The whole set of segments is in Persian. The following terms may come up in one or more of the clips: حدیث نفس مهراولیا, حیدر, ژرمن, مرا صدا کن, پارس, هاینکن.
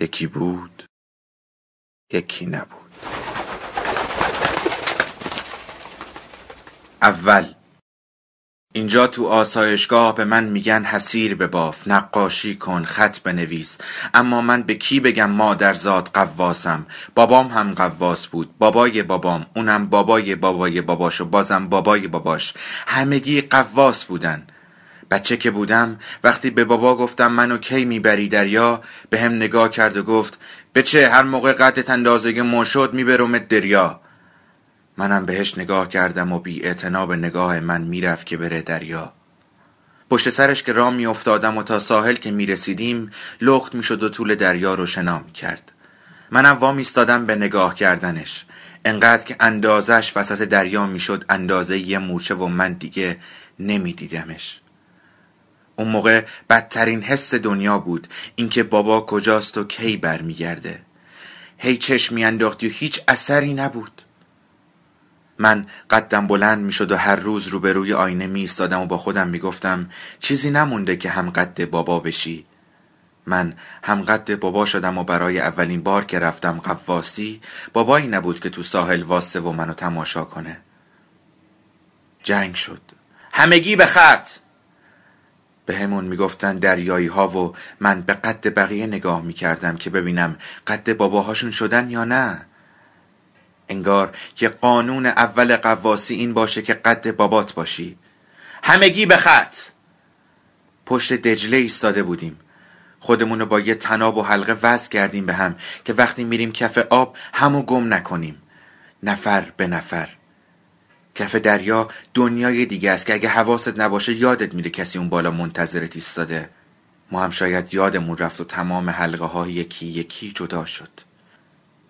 یکی بود، یکی نبود. اول، اینجا تو آسایشگاه به من میگن حسیر بباف، نقاشی کن، خط بنویس. اما من به کی بگم مادرزاد قواسم؟ بابام هم قواس بود، بابای بابام، اونم بابای بابای باباش و بازم بابای باباش، همگی قواس بودن. بچه که بودم وقتی به بابا گفتم منو کی میبری دریا، به هم نگاه کرد و گفت بچه هر موقع قدت اندازه مو شد میبرمت دریا. منم بهش نگاه کردم و بی اعتنا به نگاه من میرفت که بره دریا. پشت سرش که راه میافتادم و تا ساحل که میرسیدیم لخت میشد و طول دریا رو شنا میکرد. منم وا میستادم به نگاه کردنش، انقدر که اندازش وسط دریا میشد اندازه یه مورچه و من دیگه نمیدیدمش. اون موقع بدترین حس دنیا بود، اینکه بابا کجاست و کی برمیگرده. هی چشم میانداختی و هیچ اثری نبود. من قدم بلند میشد و هر روز روبروی آینه میایستادم و با خودم میگفتم چیزی نمونده که هم قد بابا بشی. من هم قد بابا شدم و برای اولین بار که رفتم قواسی، بابایی نبود که تو ساحل واسه و منو تماشا کنه. جنگ شد، همگی به خط. به همون میگفتن دریایی ها و من به قد بقیه نگاه میکردم که ببینم قد باباهاشون شدن یا نه. انگار که قانون اول قواسی این باشه که قد بابات باشی. همگی به خط. پشت دجله ایستاده بودیم، خودمونو با یه طناب و حلقه وصل کردیم به هم که وقتی میریم کف آب همو گم نکنیم. نفر به نفر. کف دریا دنیای دیگه است که اگه حواست نباشه یادت میره کسی اون بالا منتظرت ایستاده. ما هم شاید یادمون رفت و تمام حلقه ها یکی یکی جدا شد.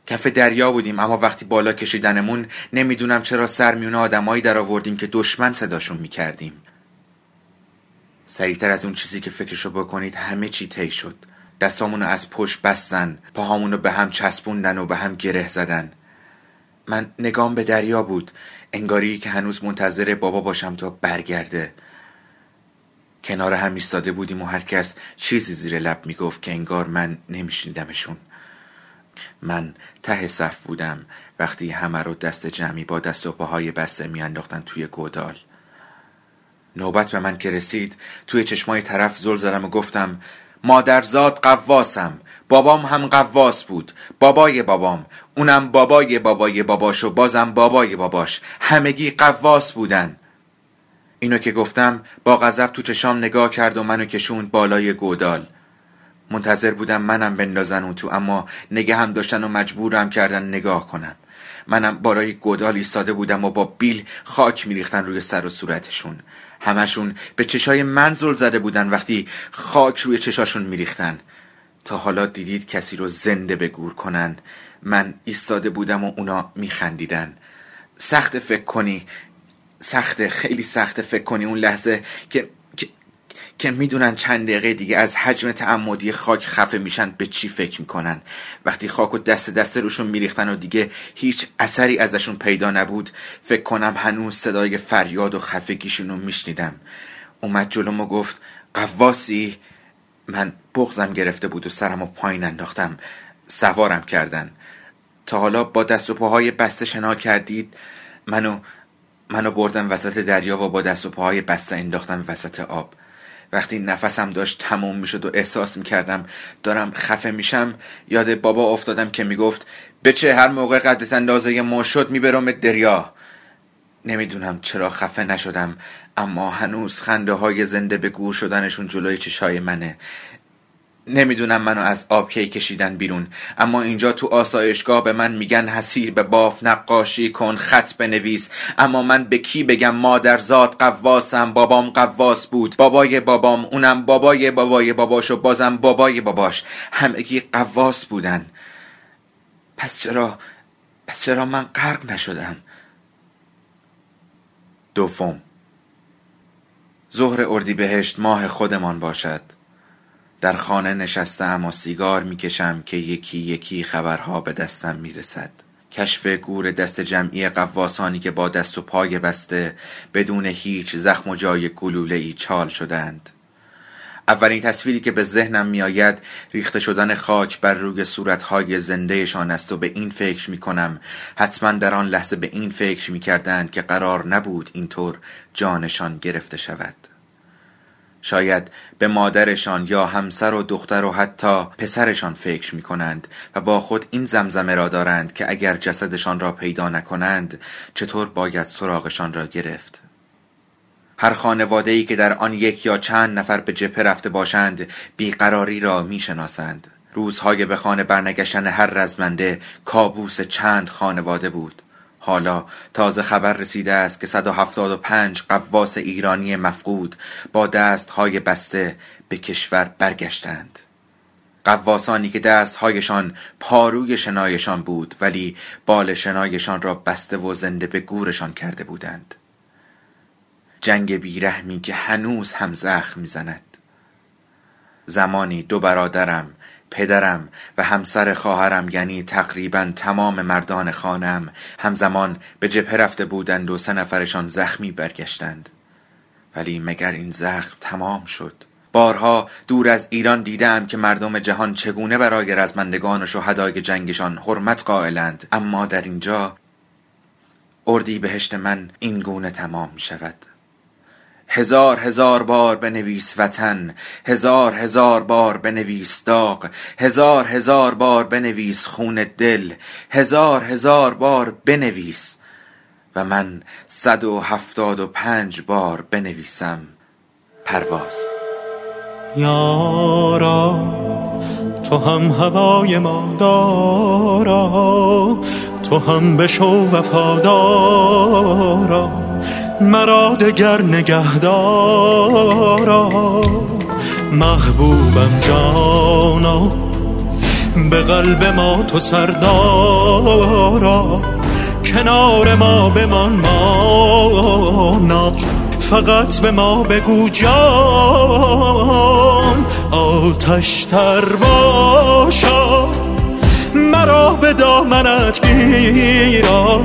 کف دریا بودیم اما وقتی بالا کشیدنمون نمیدونم چرا سر میونه آدمایی در آوردیم که دشمن صداشون میکردیم. سریعتر از اون چیزی که فکرشو بکنید همه چی طی شد. دستامونو از پشت بستن، پاهامونو به هم چسبوندن و به هم گره زدن. من نگام به دریا بود، انگاری که هنوز منتظر بابا باشم تا برگرده. کنار هم ایستاده بودیم و هر کس چیزی زیر لب میگفت که انگار من نمیشنیدمشون. من ته صف بودم وقتی همه رو دست جمعی با دست و پاهای بسته میانداختن توی گودال. نوبت به من که رسید توی چشمای طرف زل زدم و گفتم مادرزاد قواسم، بابام هم قواس بود، بابای بابام، اونم بابای بابای باباش و بازم بابای باباش، همگی قواس بودن. اینو که گفتم با غضب تو چشام نگاه کرد و منو کشوند بالای گودال. منتظر بودم منم بندازن اون تو، اما نگه هم داشتن و مجبورم کردن نگاه کنم. منم بالای گودال ایستاده بودم و با بیل خاک میریختن روی سر و صورتشون. همشون به چشای من زل زده بودن وقتی خاک روی چشاشون میریختن. تا حالا دیدید کسی رو زنده به گور کنن؟ من ایستاده بودم و اونا میخندیدن. خیلی سخته فکر کنی اون لحظه که میدونن چند دقیقه دیگه از حجم تعمدی خاک خفه میشن به چی فکر میکنن. وقتی خاک و دست روشون میریختن و دیگه هیچ اثری ازشون پیدا نبود، فکر کنم هنوز صدای فریاد و خفگیشون رو میشنیدم. اومد جلوم و گفت قواسی؟ من بغضم گرفته بود و سرمو پایین انداختم. سوارم کردن. تا حالا با دست و پاهای بسته شنا کردید؟ منو بردن وسط دریا و با دست و پاهای بسته انداختن وسط آب. وقتی نفسم داشت تموم میشد و احساس میکردم دارم خفه میشم، یاد بابا افتادم که میگفت بچه هر موقع قدت اندازه مو شد میبرمت دریا. نمیدونم چرا خفه نشدم، اما هنوز خنده های زنده به گور شدنشون جلوی چشای منه. نمیدونم منو از آب کی کشیدن بیرون، اما اینجا تو آسایشگاه به من میگن حسیر به باف، نقاشی کن، خط بنویس. اما من به کی بگم مادرزاد قواسم، بابام قواس بود، بابای بابام، اونم بابای بابای باباش و بازم بابای باباش، همگی قواس بودن. پس چرا من غرق نشدم؟ دوم، ظهر اردیبهشت ماه خودمان باشد. در خانه نشستم و سیگار میکشم که یکی یکی خبرها به دستم میرسد. کشف گور دست جمعی قواسانی که با دست و پای بسته بدون هیچ زخم و جای گلوله‌ای چال شدند. اولین تصویری که به ذهنم میآید ریخته شدن خاک بر روی صورتهای زندهشان است و به این فکر میکنم حتما در آن لحظه به این فکر میکردند که قرار نبود اینطور جانشان گرفته شود. شاید به مادرشان یا همسر و دختر و حتی پسرشان فکر میکنند و با خود این زمزمه را دارند که اگر جسدشان را پیدا نکنند چطور باید سراغشان را گرفت. هر خانواده‌ای که در آن یک یا چند نفر به جبهه رفته باشند بیقراری را میشناسند. روزهای به خانه برنگشتن هر رزمنده کابوس چند خانواده بود. حالا تازه خبر رسیده است که 175 قواس ایرانی مفقود با دستهای بسته به کشور برگشتند. قواسانی که دستهایشان پاروی شنایشان بود ولی بال شنایشان را بسته و زنده به گورشان کرده بودند. جنگ بیرحمی که هنوز هم زخم میزند. زمانی دو برادرم، پدرم و همسر خواهرم، یعنی تقریباً تمام مردان خانم، همزمان به جبهه رفته بودند و 3 نفرشان زخمی برگشتند. ولی مگر این زخم تمام شد؟ بارها دور از ایران دیدم که مردم جهان چگونه برای رزمندگان و شهدای جنگشان حرمت قائلند، اما در اینجا اردیبهشت من این گونه تمام می شود. 1000 بار بنویس وطن، 1000 بار بنویس داغ، 1000 بار بنویس خون دل، 1000 بار بنویس و من 175 بار بنویسم پرواز. یارا تو هم هوای ما دارا، تو هم بشو وفادارا، مرا دگر نگهدارا. محبوبم جانا به قلب ما تو سردارا، کنار ما بمان مانا، فقط به ما بگو جان. آتش تر باشا مرا به دامنت گیرا،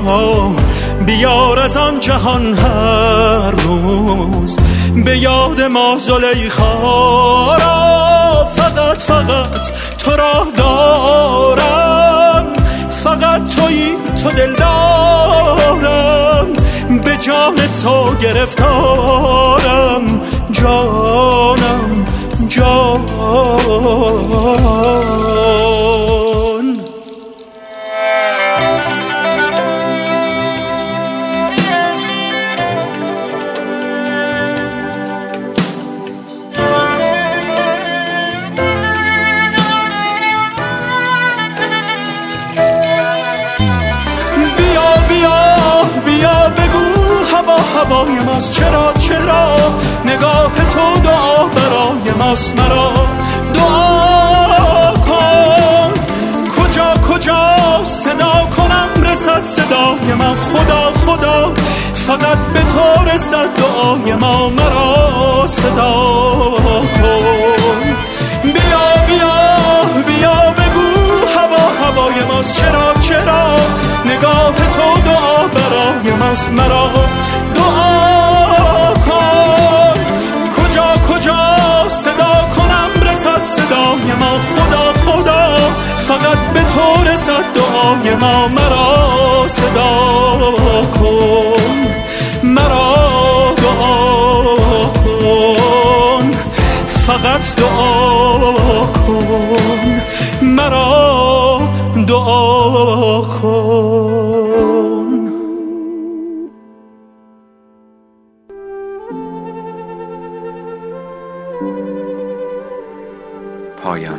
بیار از آن جهان هر روز به یاد ما زلیخا را. فقط تو را دارم، فقط تویی تو دل دارم، به جان تو گرفتارم جانم جان. هوای ماست چرا نگاه تو دعا برای ماست، مرا دعا کن. کجا صدا کنم رسد صدای من، خدا فقط به تو رسد دعای ما، مرا صدا کن. بیا بگو هوای ماست چرا نگاه تو دعا برای ماست، مرا دعا کن. کجا صدا کنم رسد صدای ما، خدا فقط به تو رسد دعای ما، مرا صدا کن، مرا دعا کن، فقط دعا کن، مرا دعا کن. پایان.